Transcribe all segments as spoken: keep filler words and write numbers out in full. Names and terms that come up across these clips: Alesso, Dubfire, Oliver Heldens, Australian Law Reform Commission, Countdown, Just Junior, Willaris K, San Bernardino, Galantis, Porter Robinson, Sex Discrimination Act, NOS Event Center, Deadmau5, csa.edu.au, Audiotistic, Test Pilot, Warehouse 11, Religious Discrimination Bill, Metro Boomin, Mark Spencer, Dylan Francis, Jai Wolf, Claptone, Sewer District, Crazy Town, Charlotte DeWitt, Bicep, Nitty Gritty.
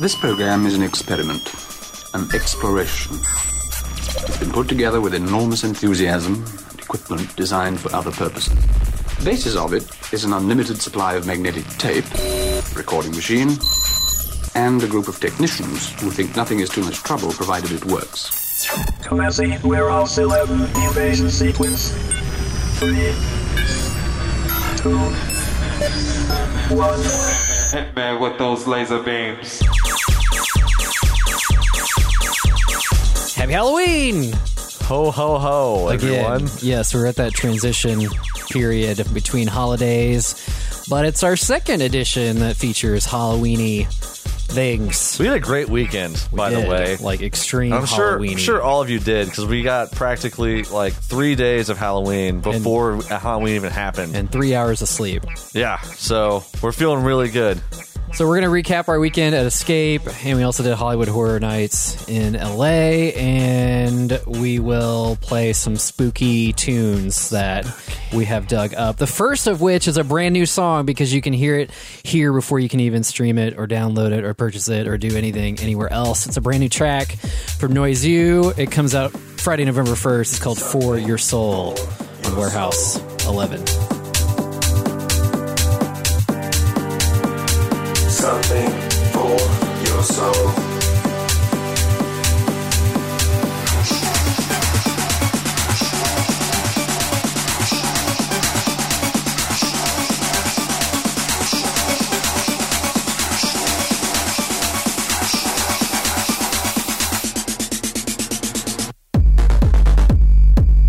This program is an experiment, an exploration. It's been put together with enormous enthusiasm and equipment designed for other purposes. The basis of it is an unlimited supply of magnetic tape, recording machine, and a group of technicians who think nothing is too much trouble provided it works. Commencing Warehouse eleven invasion sequence. Three, two, one. Hitman with those laser beams. Happy Halloween! Ho, ho, ho, everyone. Again, yes, we're at that transition period between holidays, but it's our second edition that features Halloween-y things. We had a great weekend, we by did, the way. Like, extreme I'm sure, Halloween-y. I'm sure all of you did, because we got practically, like, three days of Halloween before and, Halloween even happened. And three hours of sleep. Yeah, so we're feeling really good. So we're going to recap our weekend at Escape, and we also did Hollywood Horror Nights in L A, and we will play some spooky tunes that we have dug up. The first of which is a brand new song, because you can hear it here before you can even stream it or download it or purchase it or do anything anywhere else. It's a brand new track from Noizu. It comes out Friday, November first. It's called For Your Soul on Warehouse eleven. Something for your soul.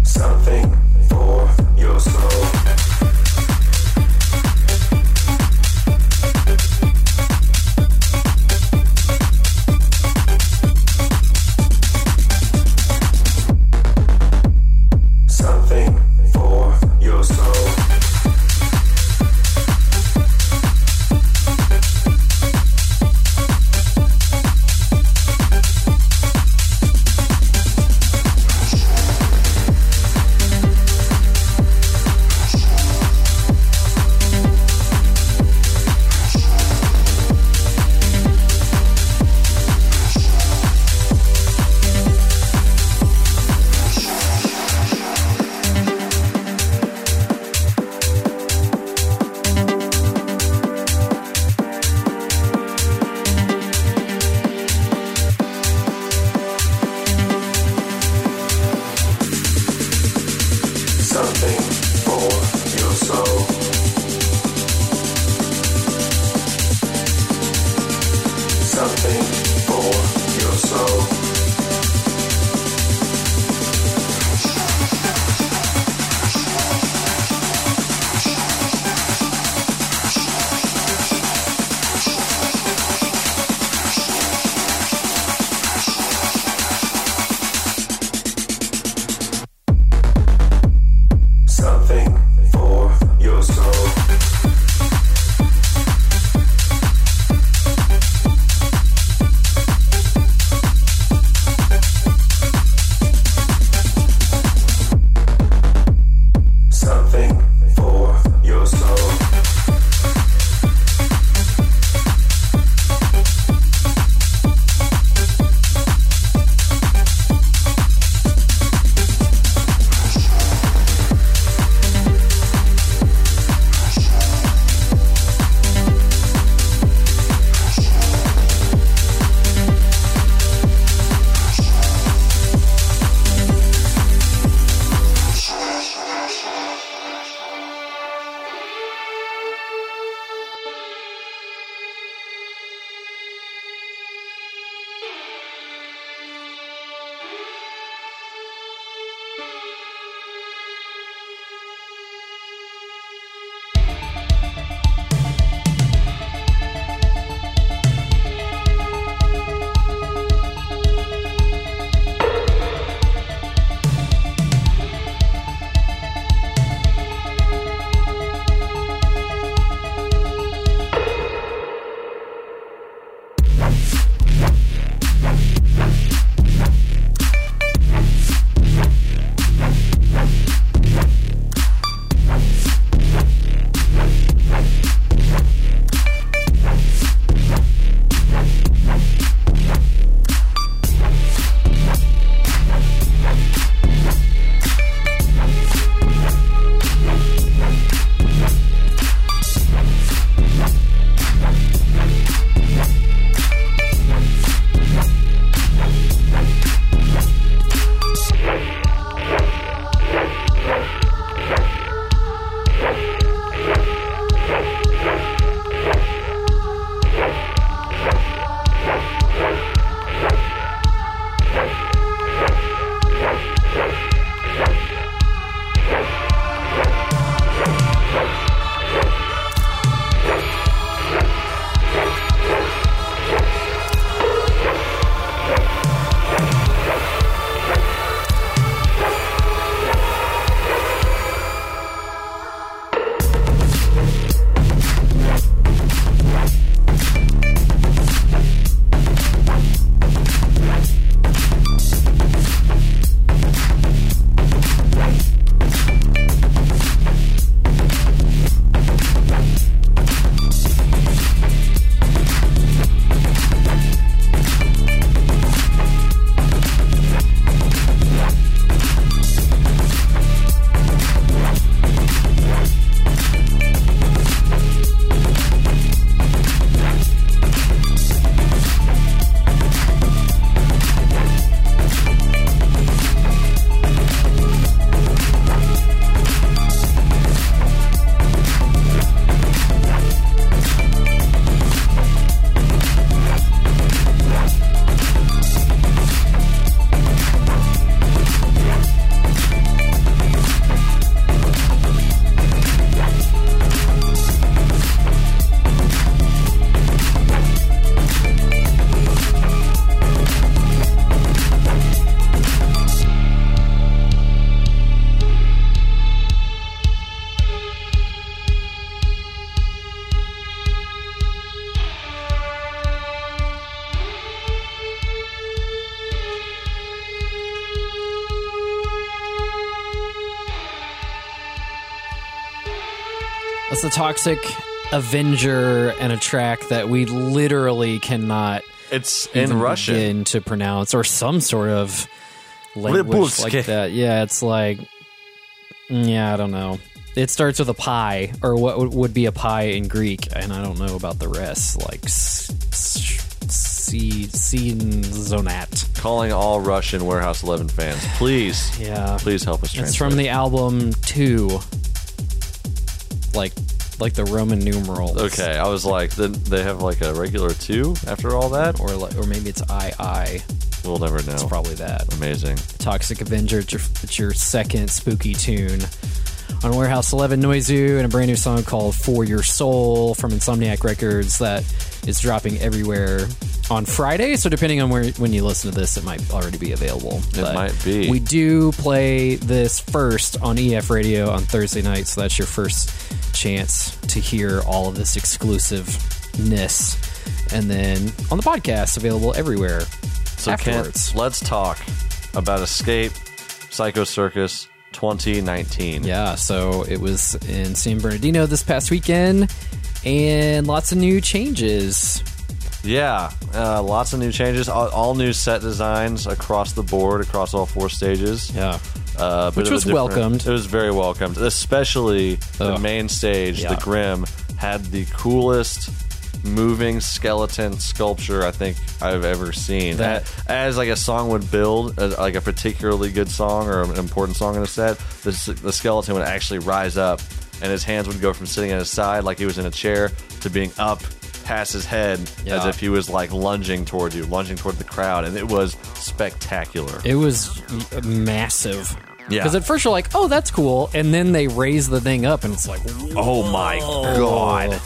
Something for your soul. That's the Toxic Avenger, and a track that we literally cannot it's in Russian begin to pronounce, or some sort of language Libuske. Like that. Yeah, it's like, yeah, I don't know. It starts with a pi, or what would be a pi in Greek, and I don't know about the rest. Like, see, see, zonat. Calling all Russian Warehouse eleven fans, please, yeah, please help us translate. It's from the album Two, like, like the Roman numerals. Okay, I was like, then they have like a regular two after all that, or like, or maybe it's I I. We'll never know. It's probably that. Amazing. Toxic Avenger, it's your, it's your second spooky tune on Warehouse eleven. Noizu and a brand new song called For Your Soul from Insomniac Records that is dropping everywhere on Friday, so depending on where when you listen to this, it might already be available. It but might be. We do play this first on E F Radio on Thursday night, so that's your first chance to hear all of this exclusiveness. And then on the podcast, available everywhere so afterwards. Ken, let's talk about Escape Psycho Circus twenty nineteen. Yeah, so it was in San Bernardino this past weekend, and lots of new changes. Yeah, uh, lots of new changes, all, all new set designs across the board, across all four stages. Yeah, uh, which was welcomed. It was very welcomed, especially oh. the main stage. Yeah. The Grim had the coolest moving skeleton sculpture I think I've ever seen. That, as like a song would build, as, like a particularly good song or an important song in a set, the, the skeleton would actually rise up, and his hands would go from sitting at his side like he was in a chair to being up past his head, yeah, as if he was like lunging toward you, lunging toward the crowd, and it was spectacular. It was massive. Yeah. Because at first you're like, oh, that's cool, and then they raise the thing up, and it's like, whoa. Oh my god.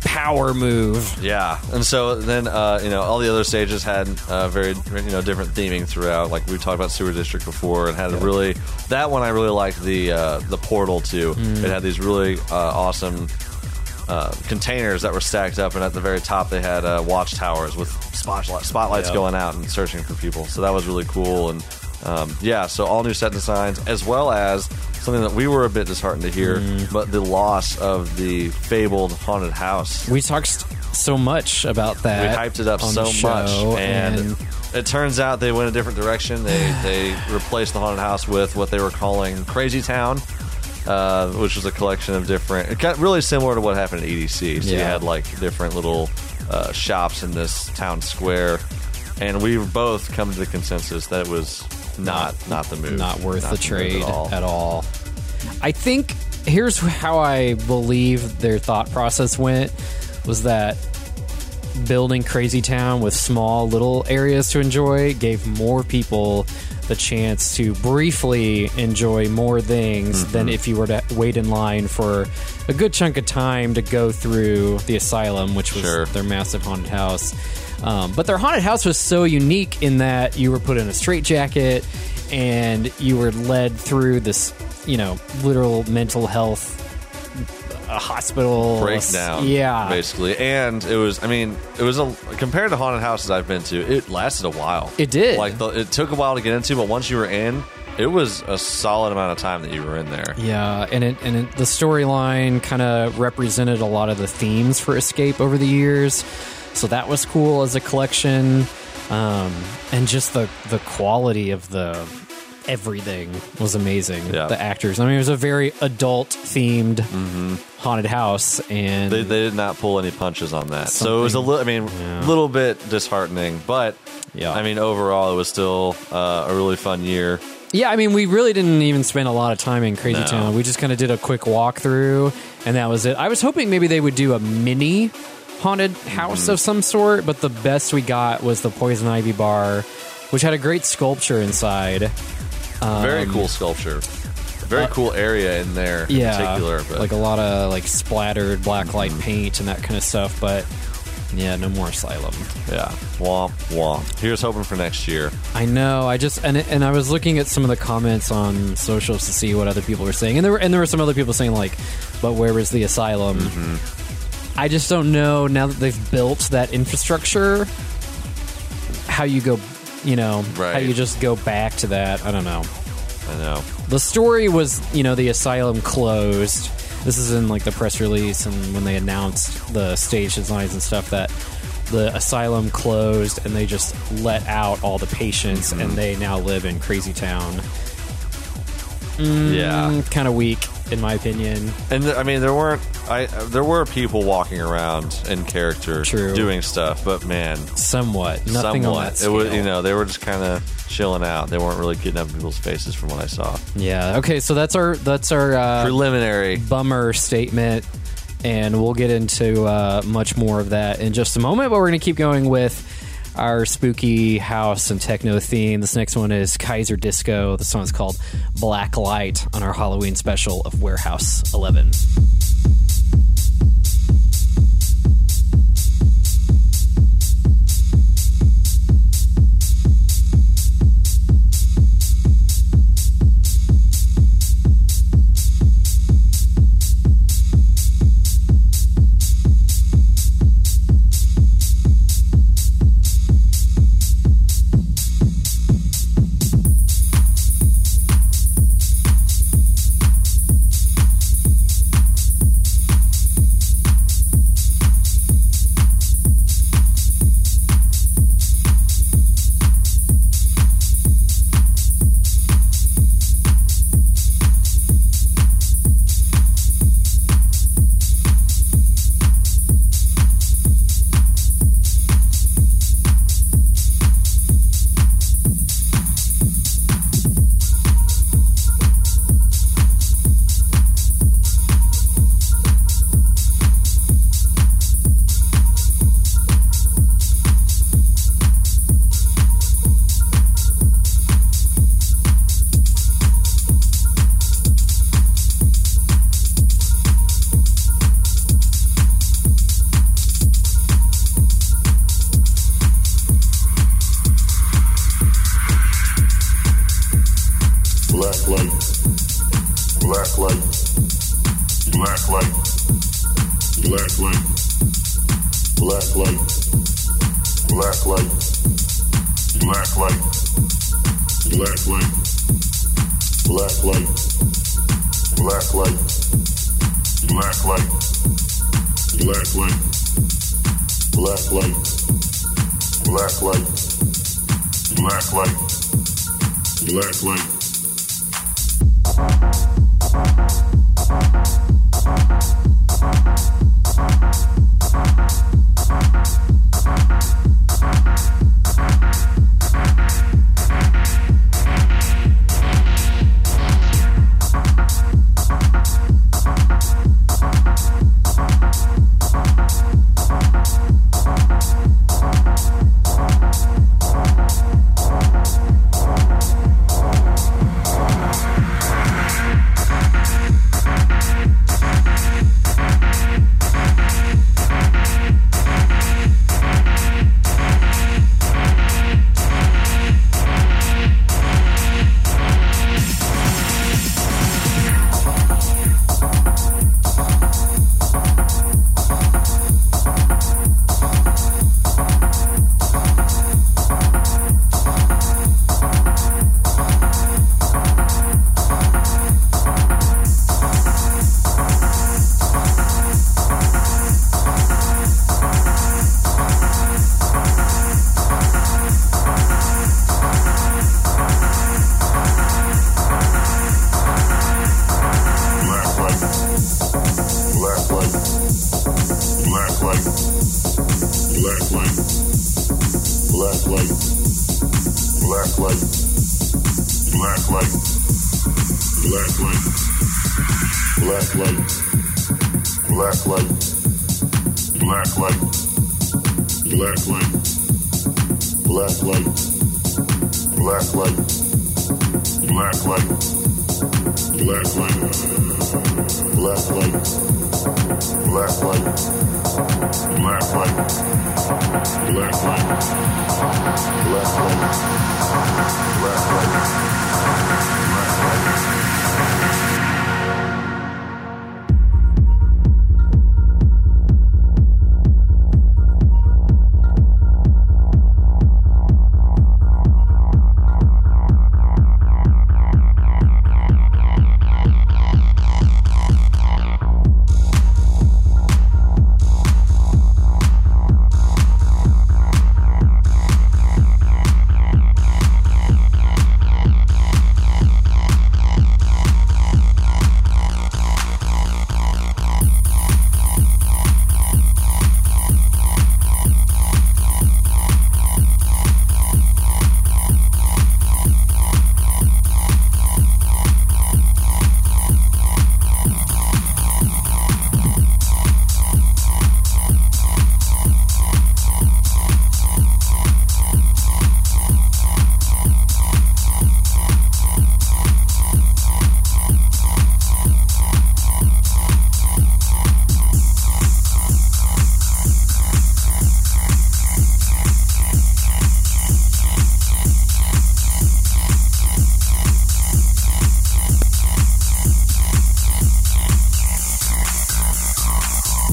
Power move. Yeah. And so then, uh, you know, all the other stages had uh, very, you know, different theming throughout. Like, we talked about Sewer District before, and had yeah. a really, that one I really liked the, uh, the portal too. Mm. It had these really uh, awesome uh, containers that were stacked up, and at the very top they had uh, watchtowers with spotlight, spotlights yeah. going out and searching for people. So that was really cool. And Um, yeah, so all new set designs, as well as something that we were a bit disheartened to hear, mm. but the loss of the fabled haunted house. We talked so much about that. We hyped it up so much, and, and it turns out they went a different direction. They they replaced the haunted house with what they were calling Crazy Town, uh, which was a collection of different. It got really similar to what happened at E D C. So yeah. you had like different little uh, shops in this town square, and we've both come to the consensus that it was. Not, not the move. Not worth not the, the trade at all. at all. I think here's how I believe their thought process went, was that building Crazy Town with small little areas to enjoy gave more people the chance to briefly enjoy more things mm-hmm. than if you were to wait in line for a good chunk of time to go through the asylum, which was sure. their massive haunted house. Um, but their haunted house was so unique in that you were put in a straitjacket and you were led through this, you know, literal mental health a hospital breakdown. Yeah, basically. And it was, I mean, it was a, compared to haunted houses I've been to, it lasted a while. It did. Like the, it took a while to get into, but once you were in, it was a solid amount of time that you were in there. Yeah, and it, and it, the storyline kind of represented a lot of the themes for Escape over the years. So that was cool as a collection, um, and just the, the quality of the everything was amazing. Yeah. The actors. I mean, it was a very adult-themed mm-hmm. haunted house, and they, they did not pull any punches on that. So it was a little, I mean, yeah. little bit disheartening, but yeah. I mean, overall, it was still uh, a really fun year. Yeah, I mean, we really didn't even spend a lot of time in Crazy no. Town. We just kind of did a quick walkthrough, and that was it. I was hoping maybe they would do a mini haunted house mm-hmm. of some sort, but the best we got was the Poison Ivy Bar, which had a great sculpture inside. Um, very cool sculpture. Very uh, cool area in there in yeah, particular. But. Like a lot of like splattered black light mm-hmm. paint and that kind of stuff, but yeah, no more asylum. Yeah. Womp, womp. Here's hoping for next year. I know. I just, and and I was looking at some of the comments on socials to see what other people were saying, and there were, and there were some other people saying like, but where was the asylum? Mm-hmm. I just don't know, now that they've built that infrastructure, how you go, you know, right. how you just go back to that. I don't know. I know. The story was, you know, the asylum closed, this is in like the press release and when they announced the stage designs and stuff, that the asylum closed and they just let out all the patients, mm-hmm. and they now live in Crazy Town. Mm, yeah, kind of weak in my opinion. And th- I mean, there weren't. I there were people walking around in character, True. doing stuff, but man, somewhat, nothing somewhat. on that scale. It was, you know, they were just kind of chilling out. They weren't really getting up in people's faces, from what I saw. Yeah. Okay. So that's our that's our uh, preliminary bummer statement, and we'll get into uh, much more of that in just a moment. But we're going to keep going with our spooky house and techno theme. This next one is Kaiser Disco. The song is called Black Light on our Halloween special of Warehouse eleven.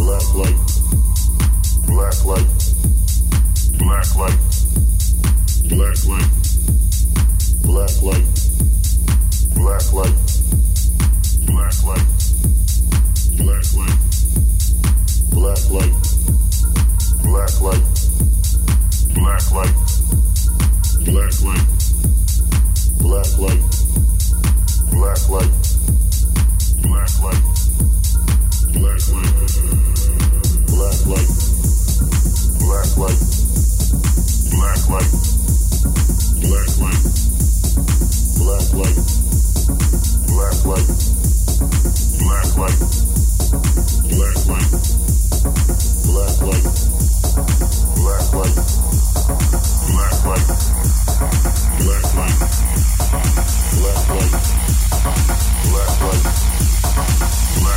Black light, black light, black light, black light, black light, black light, black light, black light, black light, black light, black light, black light, black light, black light, black light, black light. Black light, black light, black light, black light, black light, black light, black light, black light, black light, black light, black light, black light, black light, black light, black light.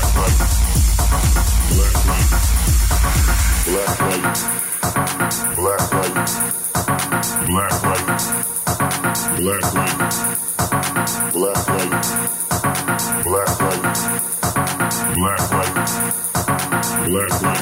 Black light, black light, black light, black light, black light, black light, black light, black light, black light,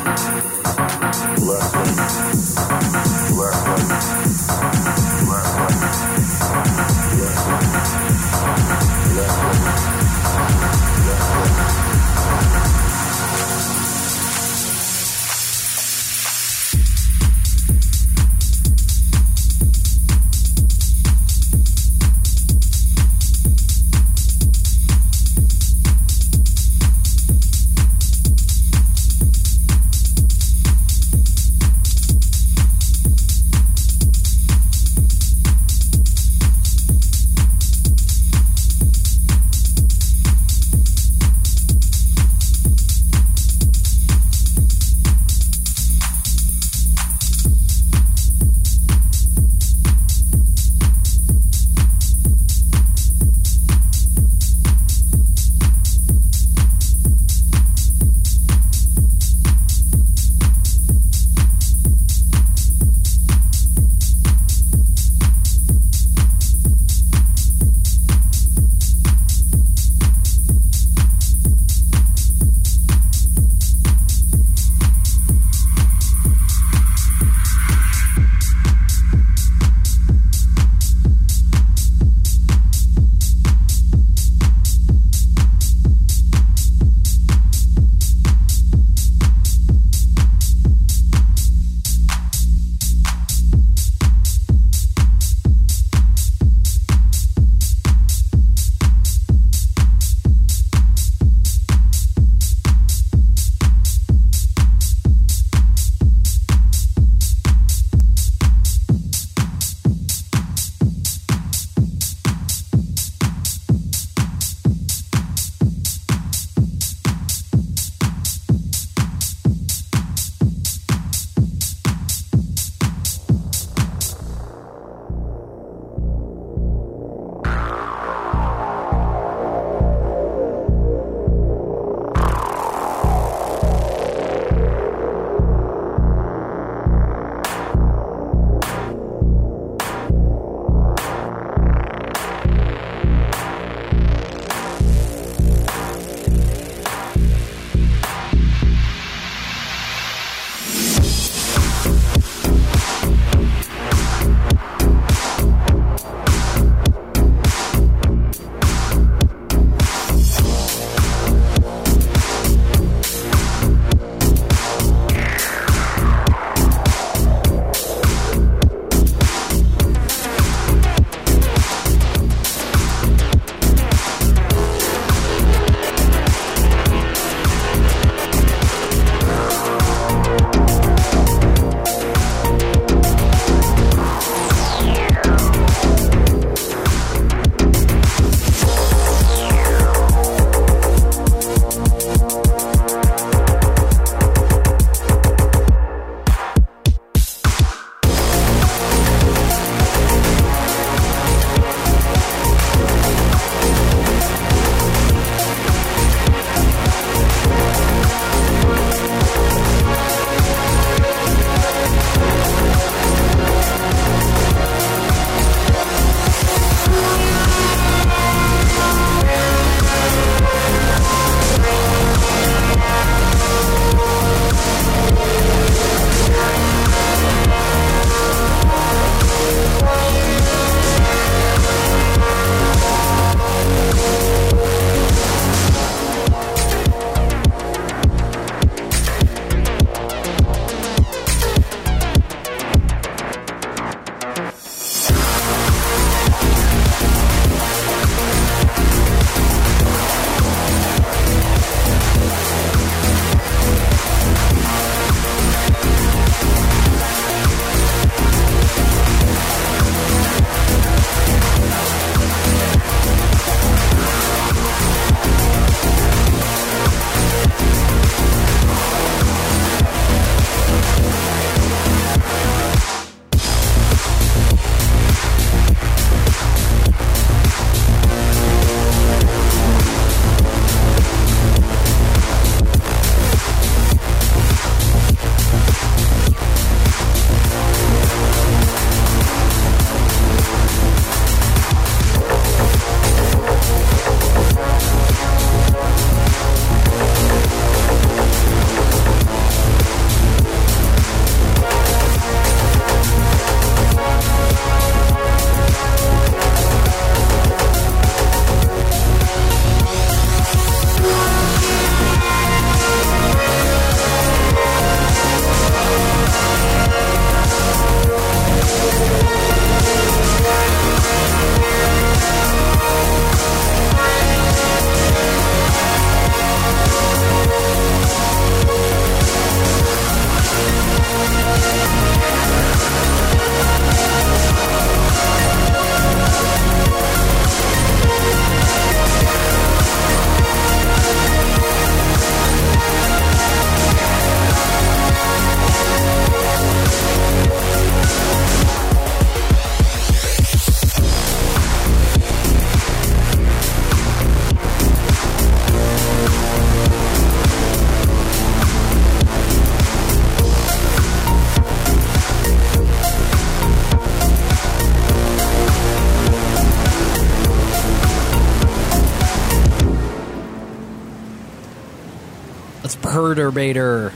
Perturbator.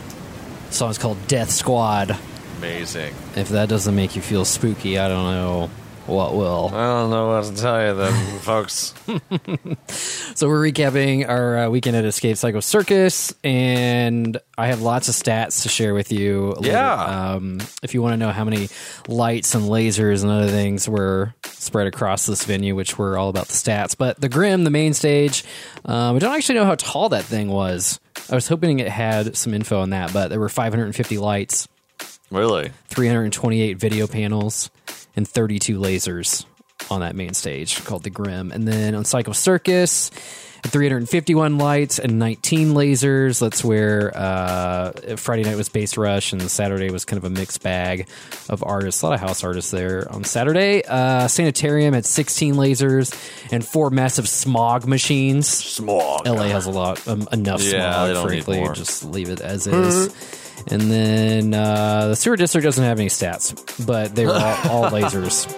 The song's called Death Squad. Amazing. If that doesn't make you feel spooky, I don't know what will. I don't know what to tell you then, folks. So we're recapping our uh, weekend at Escape Psycho Circus, and I have lots of stats to share with you later. Yeah. Um, if you want to know how many lights and lasers and other things were spread across this venue, which were all about the stats. But the Grim, the main stage, um, we don't actually know how tall that thing was. I was hoping it had some info on that, but there were five hundred fifty lights. Really? three hundred twenty-eight video panels and thirty-two lasers on that main stage called The Grim. And then on Psycho Circus, three hundred fifty-one lights and nineteen lasers. That's where uh, Friday night was Bass Rush, and Saturday was kind of a mixed bag of artists. A lot of house artists there on Saturday. Uh, Sanitarium had sixteen lasers and four massive smog machines. Smog. L A has a lot, um, enough yeah, smog, they don't frankly. Need more. Just leave it as is. And then uh, the Sewer District doesn't have any stats, but they were all, all lasers.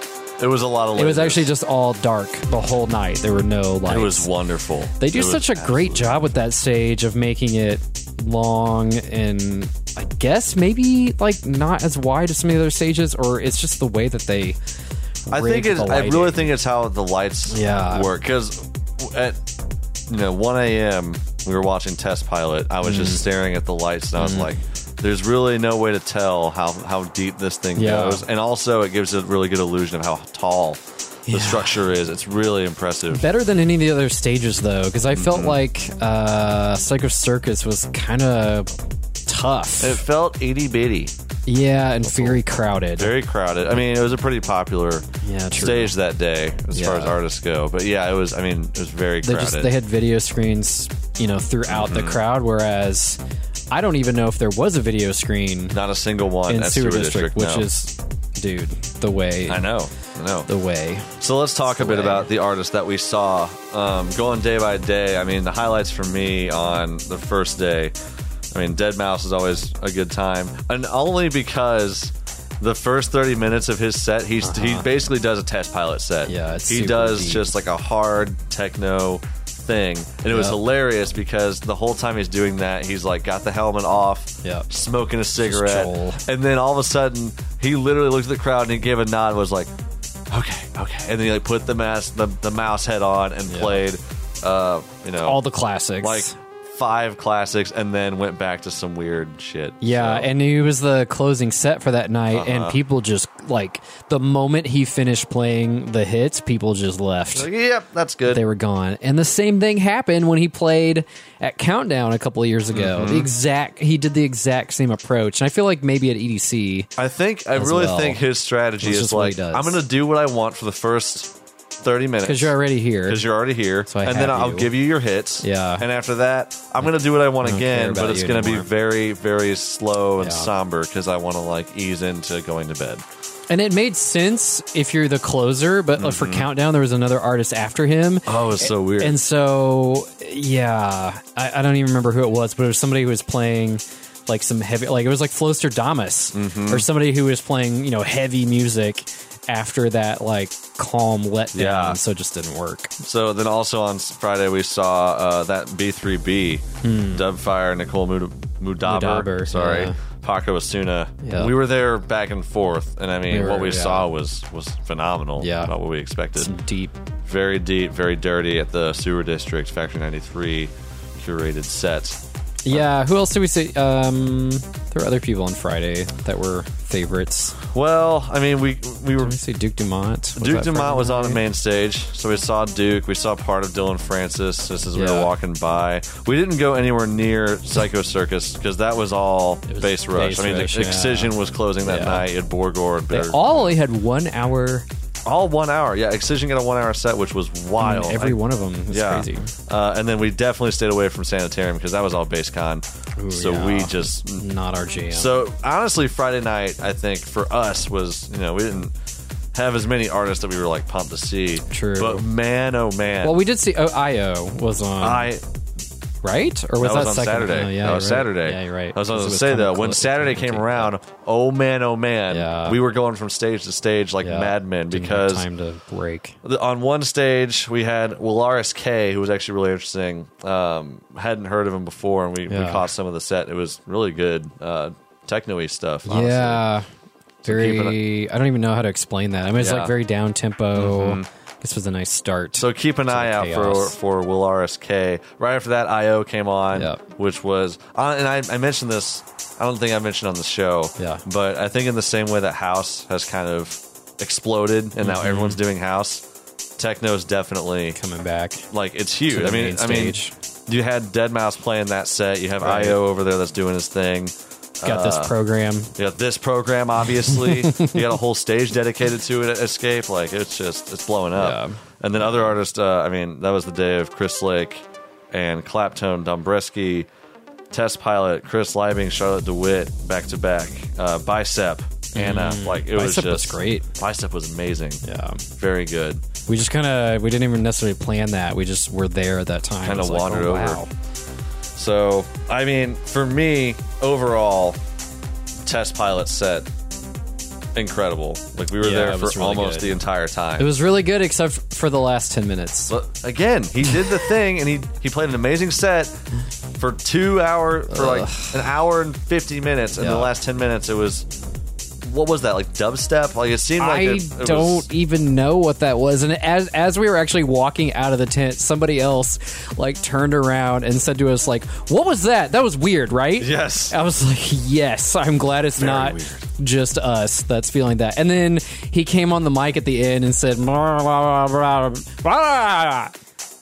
It was a lot of lasers. It was actually just all dark the whole night. There were no lights. It was wonderful. They do it such a great job with that stage of making it long and I guess maybe like not as wide as some of the other stages, or it's just the way that they I think it's, I really think it's how the lights yeah. work. Because at you know one a.m. we were watching Test Pilot. I was mm. just staring at the lights and I was mm. like, there's really no way to tell how, how deep this thing yeah. goes. And also, it gives a really good illusion of how tall the yeah. structure is. It's really impressive. Better than any of the other stages, though, because I mm-hmm. felt like uh, Psycho Circus was kind of tough. It felt itty-bitty. Yeah, and very crowded. Very crowded. I mean, it was a pretty popular yeah, stage that day as yeah. far as artists go. But yeah, it was, I mean, it was very crowded. They, just, they had video screens, you know, throughout mm-hmm. the crowd, whereas I don't even know if there was a video screen. Not a single one in Sewer District, District no. which is, dude, the way. I know, I know. The way. So let's talk a bit way. about the artists that we saw um, going day by day. I mean, the highlights for me on the first day, I mean, deadmau five is always a good time. And only because the first thirty minutes of his set, he's, uh-huh. he basically does a Test Pilot set. Yeah, it's He does deep. just like a hard techno thing, and it yep. was hilarious because the whole time he's doing that, he's like got the helmet off, yep. smoking a cigarette, and then all of a sudden he literally looked at the crowd and he gave a nod and was like, okay, okay, and then he like put the mask, the, the mouse head on and yep. played uh you know all the classics, like five classics, and then went back to some weird shit. Yeah, so. And he was the closing set for that night, uh-huh. and people just, like, the moment he finished playing the hits, people just left. Like, yep, that's good. They were gone. And the same thing happened when he played at Countdown a couple of years ago. Mm-hmm. The exact, he did the exact same approach, and I feel like maybe at E D C I think, I really well. think his strategy is like, I'm going to do what I want for the first thirty minutes. Because you're already here. Because you're already here. So and then I'll you. give you your hits. Yeah. And after that, I'm going to do what I want I again, but it's going to be very, very slow and yeah. somber because I want to like ease into going to bed. And it made sense if you're the closer, but mm-hmm. for Countdown, there was another artist after him. Oh, it was so weird. And so, yeah, I, I don't even remember who it was, but it was somebody who was playing like some heavy, like it was like Flosterdamus mm-hmm. or somebody who was playing, you know, heavy music after that like calm letdown, yeah. so it just didn't work. So then also on Friday we saw uh, that B three B, hmm. Dubfire, Nicole Mud- Mudaber, Mudaber, sorry, yeah. Paco Asuna. Yeah. We were there back and forth, and I mean we were, what we yeah. saw was was phenomenal. Yeah, about what we expected. Some deep, very deep, very dirty at the Sewer District Factory ninety-three curated set. Yeah, who else did we see? Um, there were other people on Friday that were favorites. Well, I mean, we we were... Did we see Duke Dumont? Was Duke Dumont was on the main stage, so we saw Duke. We saw part of Dylan Francis just as we yeah. were walking by. We didn't go anywhere near Psycho Circus, because that was all was Bass Rush. Bass I mean, Rush, the, yeah. Excision was closing that yeah. night at Borgore. They all only had one hour... All one hour. Yeah, Excision got a one-hour set, which was wild. And every I, one of them is yeah. crazy. Uh, and then we definitely stayed away from Sanitarium because that was all BassCon. Ooh, so yeah. we just... Not our jam. So, honestly, Friday night, I think, for us was, you know, we didn't have as many artists that we were, like, pumped to see. True. But, man, oh, man. Well, we did see... Oh, I O was on. I... right? Or was that, that was that on second? Saturday? Oh, yeah, that was right. Saturday. Yeah, you're right. I was going to say though, when Saturday came around, oh man, oh man, yeah. we were going from stage to stage like yeah. madmen because time to break. On one stage, we had Willaris K, who was actually really interesting. Um, hadn't heard of him before, and we, yeah. we caught some of the set. It was really good uh, techno-y stuff. Honestly. Yeah, very. So I don't even know how to explain that. I mean, it's yeah. like very down tempo. Mm-hmm. This was a nice start. So keep an eye out chaos. for for Willaris K. Right after that, I O came on, yeah. which was... And I, I mentioned this... I don't think I mentioned on the show. Yeah. But I think in the same way that house has kind of exploded and mm-hmm. now everyone's doing house, techno's definitely... coming back. Like, it's huge. I mean, I mean, you had deadmau five playing that set. You have right. I O over there that's doing his thing. Got uh, this program. You got this program, obviously. You got a whole stage dedicated to it at Escape. Like, it's just, it's blowing up. Yeah. And then other artists, uh, I mean, that was the day of Chris Lake and Claptone, Dombreski, Test Pilot, Chris Liebing, Charlotte DeWitt, back-to-back, uh, Bicep, Anna. Mm, like, it Bicep was just... was great. Bicep was amazing. Yeah. Very good. We just kind of, we didn't even necessarily plan that. We just were there at that time. Kind of wandered like, oh, over. Wow. So, I mean, for me, overall, Test Pilot set, incredible. Like, we were yeah, there for really almost good. the entire time. It was really good, except for the last ten minutes. But again, he did the thing, and he, he played an amazing set for two hour, for Ugh. like an hour and fifty minutes. And yeah. the last ten minutes, it was... what was that, like dubstep? Like, it seemed like I it, it don't was... even know what that was. And as as we were actually walking out of the tent, somebody else like turned around and said to us, like, "What was that? That was weird, right?" Yes. I was like, "Yes, I'm glad it's Very not weird. just us that's feeling that." And then he came on the mic at the end and said, "Blah, blah, blah, blah."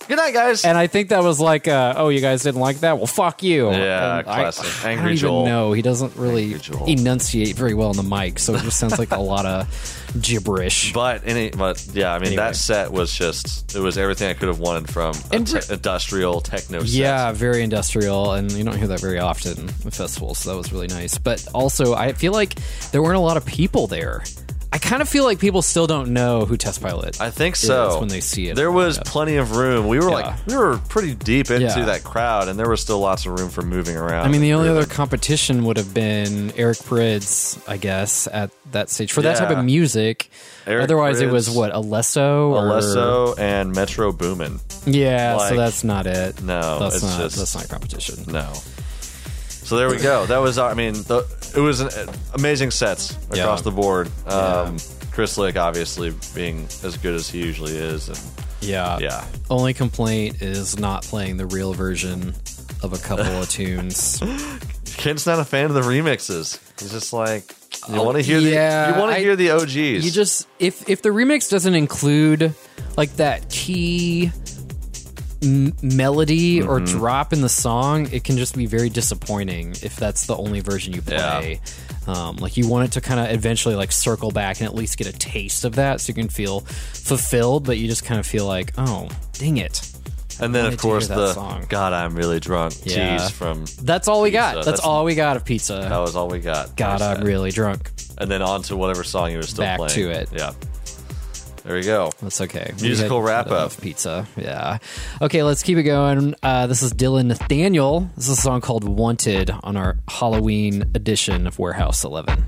Good night, guys. And I think that was like, uh, oh, you guys didn't like that? Well, fuck you. Yeah, and classic. I, Angry I don't even Joel. No, he doesn't really enunciate very well on the mic, so it just sounds like a lot of gibberish. But, any, but yeah, I mean, anyway. that set was just, it was everything I could have wanted from an te- industrial techno set. Yeah, very industrial, and you don't hear that very often at festivals, so that was really nice. But also, I feel like there weren't a lot of people there. I kind of feel like people still don't know who Test Pilot I think so. is when they see it. There was plenty of room. We were yeah. like, we were pretty deep into yeah. that crowd, and there was still lots of room for moving around. I mean, the only other competition would have been Eric Prydz, I guess, at that stage for yeah. that type of music. Eric Otherwise, Prydz, it was what Alesso, or... Alesso, and Metro Boomin. Yeah, like, so that's not it. No, that's it's not. Just, that's not competition. No. So there we go. That was, our, I mean, the, it was an, amazing sets across yeah. the board. Um, yeah. Chris Lick, obviously, being as good as he usually is. And, yeah. yeah. Only complaint is not playing the real version of a couple of tunes. Kent's not a fan of the remixes. He's just like, you want to hear yeah, the you want to hear the O Gs. You just if if the remix doesn't include like that key M- melody mm-hmm. or drop in the song, it can just be very disappointing if that's the only version you play. Yeah. Um, like you want it to kind of eventually like circle back and at least get a taste of that so you can feel fulfilled, but you just kind of feel like, oh, dang it. And then, of course, the song. God, I'm really drunk. Yeah. Tease from That's all we pizza. got. That's, That's all we got of pizza. That was all we got. God, I'm really drunk. And then on to whatever song you were still back playing. Back to it. Yeah. There you go. That's okay. Musical wrap up. Pizza. Yeah. Okay, let's keep it going. Uh, this is Dylan Nathaniel. This is a song called Wanted on our Halloween edition of Warehouse eleven.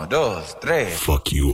Uno, dos, tres. Fuck you.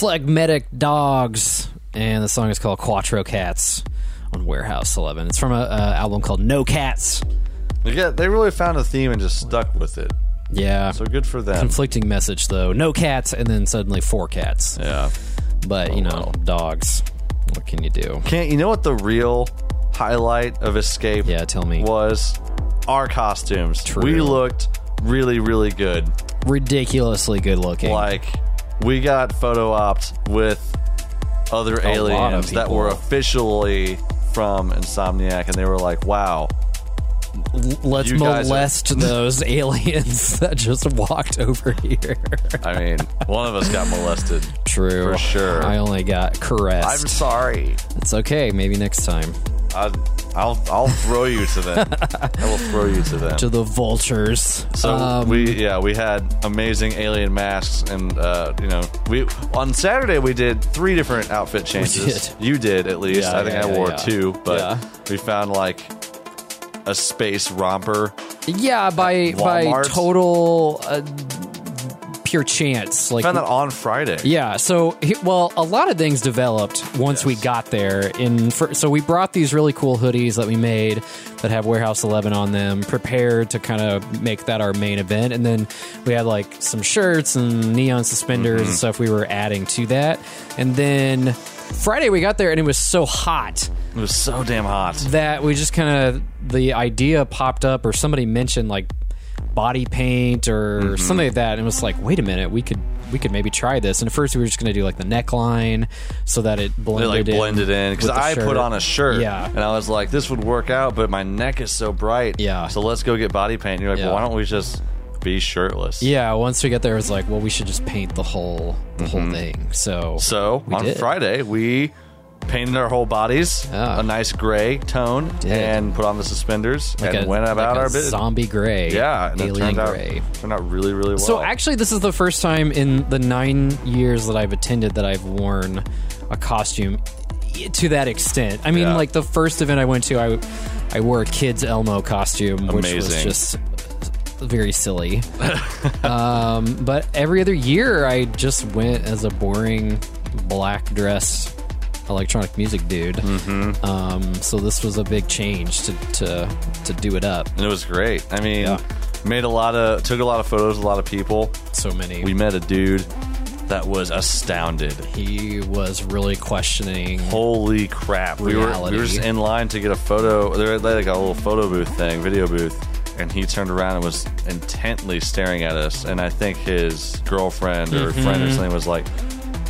Phlegmatic Dogs, and the song is called Quattro Cats on Warehouse eleven. It's from an album called No Cats. Yeah, they really found a theme and just stuck with it. Yeah. So good for them. Conflicting message, though. No cats, and then suddenly four cats. Yeah. But, oh, you know, wow. Dogs. What can you do? Can't, you know what the real highlight of Escape yeah, tell me. was? Our costumes. True. We looked really, really good. Ridiculously good looking. Like... We got photo ops with other a aliens that were officially from Insomniac, and they were like, wow. Let's molest are- those aliens that just walked over here. I mean, one of us got molested. True. For sure. I only got caressed. I'm sorry. It's okay. Maybe next time. I, I'll I'll throw you to them. I will throw you to them. To the vultures. So um, we yeah we had amazing alien masks, and uh, you know we on Saturday we did three different outfit changes. Did. You did at least. Yeah, I think yeah, I wore yeah. two, but yeah. we found like a space romper. Yeah, by by total. Uh, Pure chance, like found that on Friday. Yeah, so he, well, a lot of things developed once yes. we got there. In for, so we brought these really cool hoodies that we made that have Warehouse eleven on them, prepared to kind of make that our main event, and then we had like some shirts and neon suspenders mm-hmm. and stuff we were adding to that, and then Friday we got there and it was so hot. It was so damn hot that we just kind of the idea popped up, or somebody mentioned like. body paint or mm-hmm. something like that, and it was like, wait a minute, we could we could maybe try this. And at first we were just going to do like the neckline so that it blended it, like, in blended in, because I shirt. put on a shirt, yeah, and I was like, this would work out, but my neck is so bright, yeah, so let's go get body paint. And you're like, yeah. well, why don't we just be shirtless? Yeah, once we get there, it was like, well, we should just paint the whole the mm-hmm. whole thing. So so on did. Friday we painted our whole bodies oh. a nice gray tone and put on the suspenders, like and a, went about like our bit. Zombie gray, yeah, and alien it turned gray. Out, turned out really, really well. So actually, this is the first time in the nine years that I've attended that I've worn a costume to that extent. I mean, yeah. like the first event I went to, I I wore a kid's Elmo costume, Amazing. which was just very silly. um, but every other year, I just went as a boring black dress. Electronic music dude. Mm-hmm. Um, so this was a big change to, to to do it up. And it was great. I mean, yeah. made a lot of, took a lot of photos, a lot of people. So many. We met a dude that was astounded. He was really questioning. Holy crap. We were, we were just in line to get a photo. They had like a little photo booth thing, video booth. And he turned around and was intently staring at us. And I think his girlfriend or mm-hmm. friend or something was like,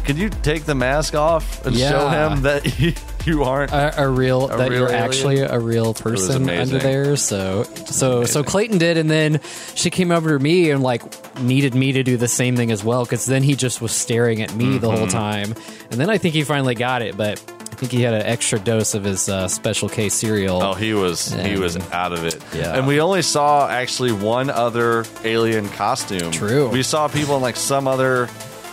can you take the mask off and yeah. show him that you, you aren't a, a real a that real you're alien? Actually a real person under there? So so amazing. so Clayton did, and then she came over to me and like needed me to do the same thing as well, because then he just was staring at me mm-hmm. the whole time, and then I think he finally got it, but I think he had an extra dose of his uh, Special K cereal. Oh, he was and, he was out of it. Yeah. And we only saw actually one other alien costume. True, we saw people in like some other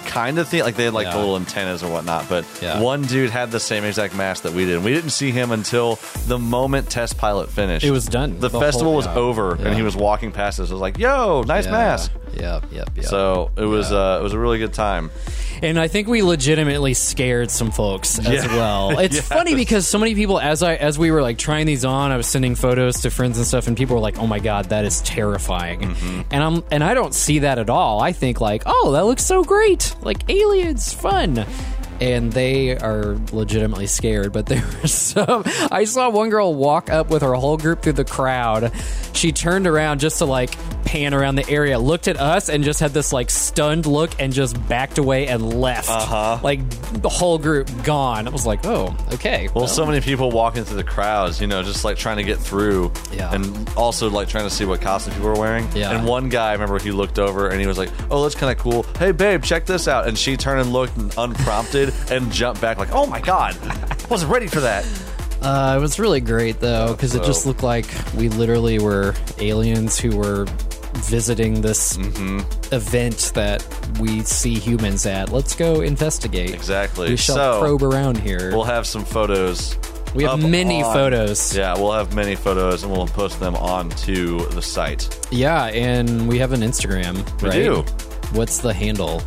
kind of thing, like they had like yeah. the little antennas or whatnot, but yeah. one dude had the same exact mask that we did. We didn't see him until the moment Test Pilot finished. It was done. The, the festival was hour. over, yeah. and he was walking past us. I was like, "Yo, nice yeah. mask." Yep, yep, yep. So it was yeah. uh, it was a really good time, and I think we legitimately scared some folks as yeah. well. It's yes. funny because so many people, as I as we were like trying these on, I was sending photos to friends and stuff, and people were like, "Oh my god, that is terrifying," mm-hmm. and I'm and I don't see that at all. I think like, "Oh, that looks so great." Like aliens, fun, and they are legitimately scared. But there were some. I saw one girl walk up with her whole group through the crowd. She turned around just to like pan around the area, looked at us, and just had this like stunned look, and just backed away and left. Uh-huh. Like the whole group gone. I was like, oh, okay. Well, well, so many people walking through the crowds, you know, just like trying to get through, yeah, and also like trying to see what costume people were wearing. Yeah. And one guy, I remember, he looked over and he was like, "Oh, that's kind of cool. Hey, babe, check this out." And she turned and looked unprompted and jumped back, like, "Oh my god, I wasn't ready for that." Uh, it was really great, though, because it just looked like we literally were aliens who were visiting this mm-hmm. event that we see humans at. Let's go investigate. Exactly. We shall so, probe around here. We'll have some photos. We have many on, photos. Yeah, we'll have many photos, and we'll post them onto the site. Yeah, and we have an Instagram, right? We do. What's the handle?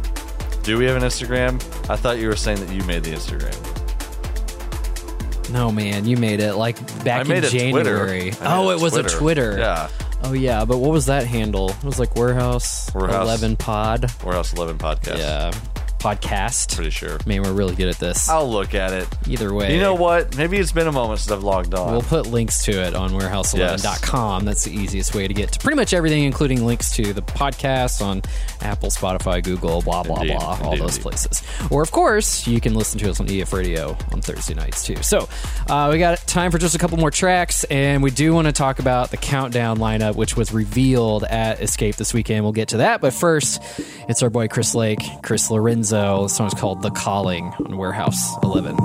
Do we have an Instagram? I thought you were saying that you made the Instagram. No, man, you made it like back in January. Oh, it was a Twitter. Yeah. Oh, yeah. But what was that handle? It was like Warehouse, Warehouse eleven Pod. Warehouse eleven Podcast. Yeah. Podcast. Pretty sure. Man, we're really good at this. I'll look at it. Either way. You know what? Maybe it's been a moment since I've logged on. We'll put links to it on warehouse eleven dot com. Yes. That's the easiest way to get to pretty much everything, including links to the podcast on Apple, Spotify, Google, blah, blah, indeed. blah, indeed, all those indeed. places. Or, of course, you can listen to us on E F Radio on Thursday nights, too. So, uh, we got time for just a couple more tracks, and we do want to talk about the Countdown lineup, which was revealed at Escape this weekend. We'll get to that, but first, it's our boy Chris Lake, Chris Lorenzo. So this song's called The Calling on Warehouse eleven.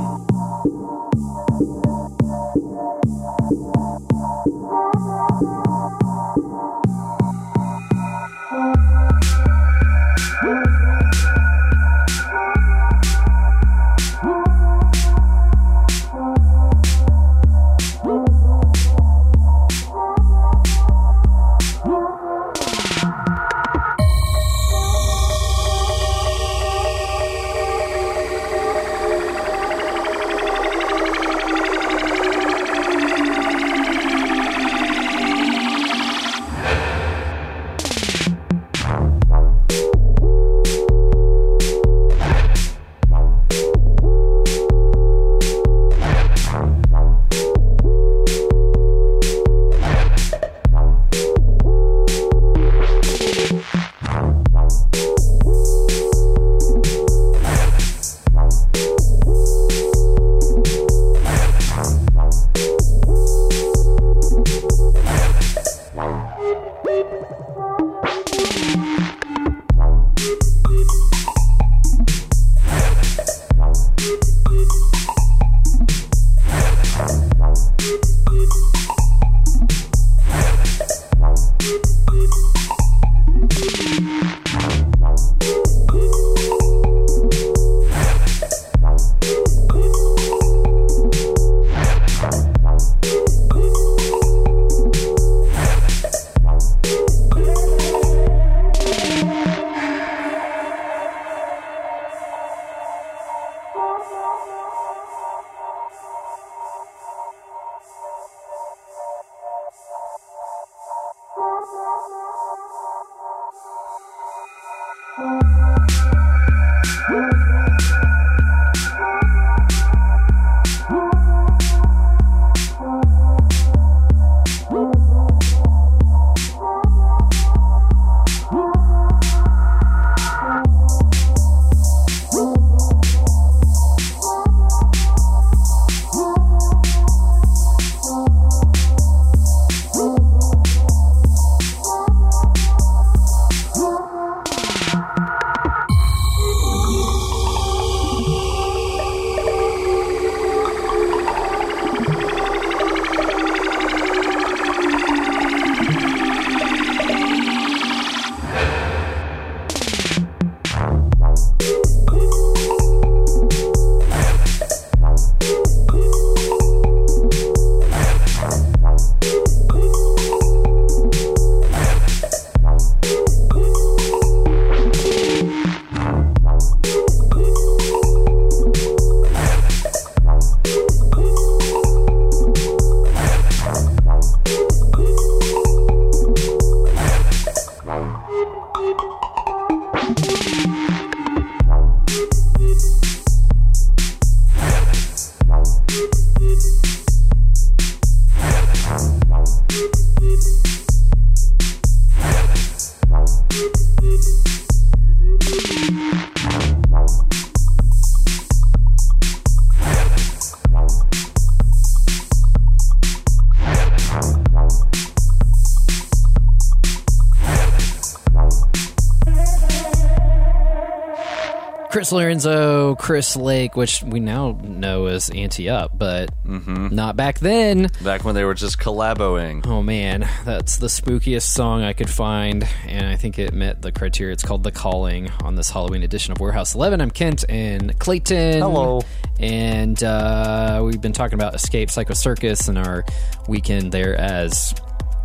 Chris Lorenzo, Chris Lake, which we now know as Anti Up, but mm-hmm. not back then. Back when they were just collaboing. Oh man, that's the spookiest song I could find, and I think it met the criteria. It's called The Calling on this Halloween edition of Warehouse eleven. I'm Kent and Clayton. Hello. And uh, we've been talking about Escape Psycho Circus and our weekend there as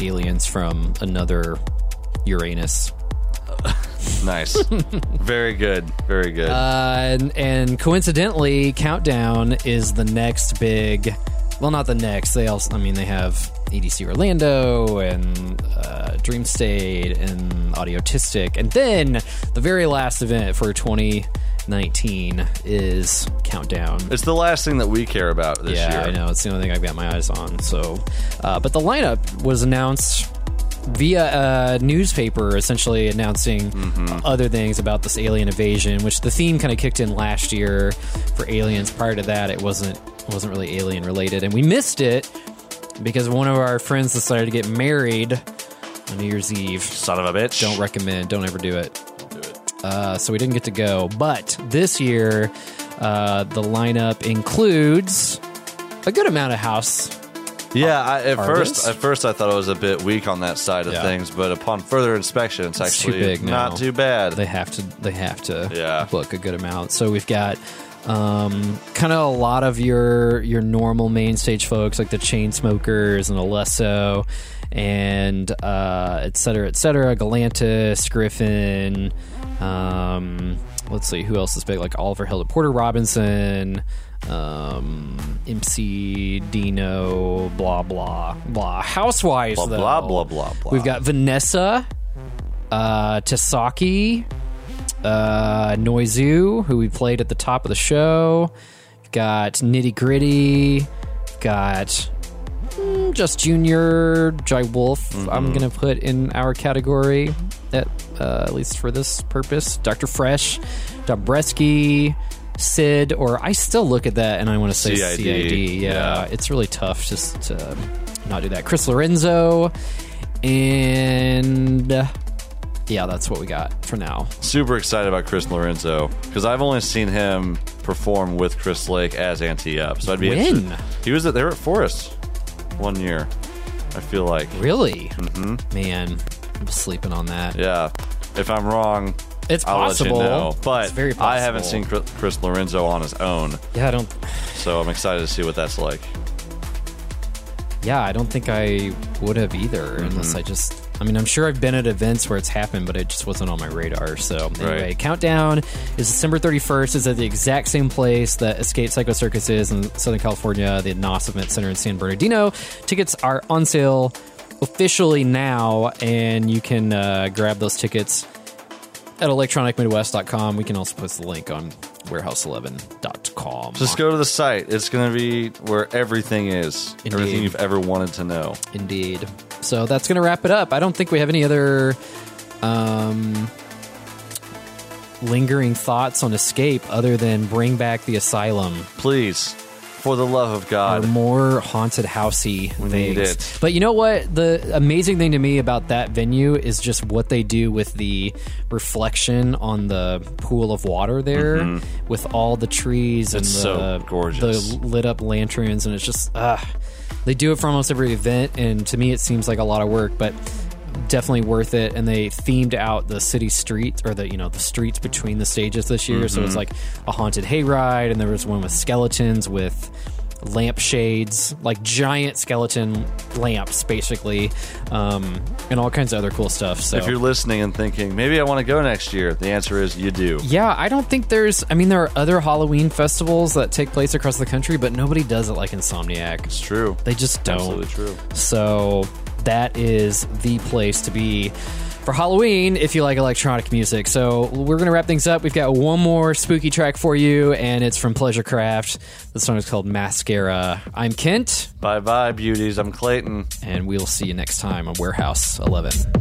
aliens from another Uranus. Nice. Very good. Very good. Uh, and, and coincidentally, Countdown is the next big... Well, not the next. They also... I mean, they have E D C Orlando and uh, Dream State and Audiotistic. And then the very last event for twenty nineteen is Countdown. It's the last thing that we care about this yeah, year. Yeah, I know. It's the only thing I've got my eyes on. So, uh, but the lineup was announced... via a newspaper, essentially announcing mm-hmm. other things about this alien invasion, which the theme kind of kicked in last year for aliens. Prior to that, it wasn't wasn't really alien related, and we missed it because one of our friends decided to get married on New Year's Eve. Son of a bitch! Don't recommend. Don't ever do it. Do it. Uh, so we didn't get to go. But this year, uh, the lineup includes a good amount of house. Yeah, I, at artists? first, at first I thought it was a bit weak on that side of yeah. things, but upon further inspection, it's, it's actually too big not now. Too bad. They have to, they have to yeah. book a good amount. So we've got um, kind of a lot of your your normal main stage folks, like the Chainsmokers and Alesso, and uh, et cetera, et cetera. Galantis, Griffin. Um, let's see who else is big. Like Oliver Hilda, Porter Robinson. Um, M C Dino, blah blah blah. Housewives, blah, though. Blah blah blah blah. We've got Vanessa, uh, Tasaki, uh, Noizu, who we played at the top of the show. We've got Nitty Gritty. Got mm, just Junior Jai Wolf. Mm-hmm. I'm gonna put in our category at uh, at least for this purpose. Doctor Fresh, Dombreski. Sid, or I still look at that and I want to say C I D. C I D yeah, yeah, it's really tough just to not do that. Chris Lorenzo, and yeah, that's what we got for now. Super excited about Chris Lorenzo because I've only seen him perform with Chris Lake as Anti Up. So I'd be when? Interested. He was at, they were at Forest one year, I feel like. Really? Mm-hmm. Man, I'm sleeping on that. Yeah. If I'm wrong... It's possible, I'll let you know. But it's very possible. I haven't seen Chris Lorenzo on his own. Yeah, I don't. So I'm excited to see what that's like. Yeah, I don't think I would have either, mm-hmm. unless I just. I mean, I'm sure I've been at events where it's happened, but it just wasn't on my radar. So anyway, right. Countdown is December thirty-first. It's at the exact same place that Escape Psycho Circus is in Southern California, the N O S Event Center in San Bernardino. Tickets are on sale officially now, and you can uh, grab those tickets at electronic midwest dot com. We can also post the link on warehouse eleven dot com. Just go to the site. It's going to be where everything is. Indeed. Everything you've ever wanted to know. Indeed. So that's going to wrap it up. I don't think we have any other um, lingering thoughts on Escape other than bring back the Asylum. Please. For the love of God. Or more haunted housey we things. Need it. But you know what? The amazing thing to me about that venue is just what they do with the reflection on the pool of water there, mm-hmm. with all the trees it's and the, so gorgeous. The lit up lanterns. And it's just, ah, they do it for almost every event. And to me, it seems like a lot of work, but definitely worth it. And they themed out the city streets, or the, you know, the streets between the stages this year. Mm-hmm. So it's like a haunted hayride, and there was one with skeletons with lampshades, like giant skeleton lamps basically, um, and all kinds of other cool stuff. So if you're listening and thinking, maybe I want to go next year, the answer is you do. Yeah, I don't think there's, I mean, there are other Halloween festivals that take place across the country, but nobody does it like Insomniac. It's true. They just don't. Absolutely true. So that is the place to be for Halloween if you like electronic music. So we're going to wrap things up. We've got one more spooky track for you, and it's from Pleasurecraft. The song is called Mascara. I'm Kent. Bye-bye, beauties. I'm Clayton. And we'll see you next time on Warehouse eleven.